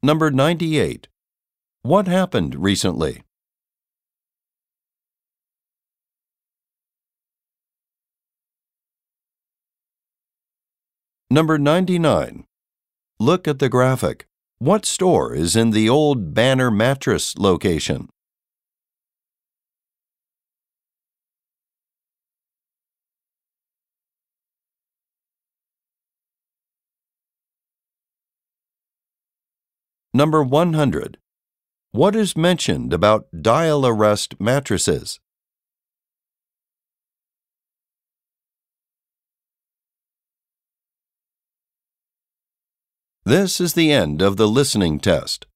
Number 98. What happened recently? Number 99. Look at the graphic. What store is in the old Banner Mattress location? Number 100. What is mentioned about dial arrest mattresses? This is the end of the listening test.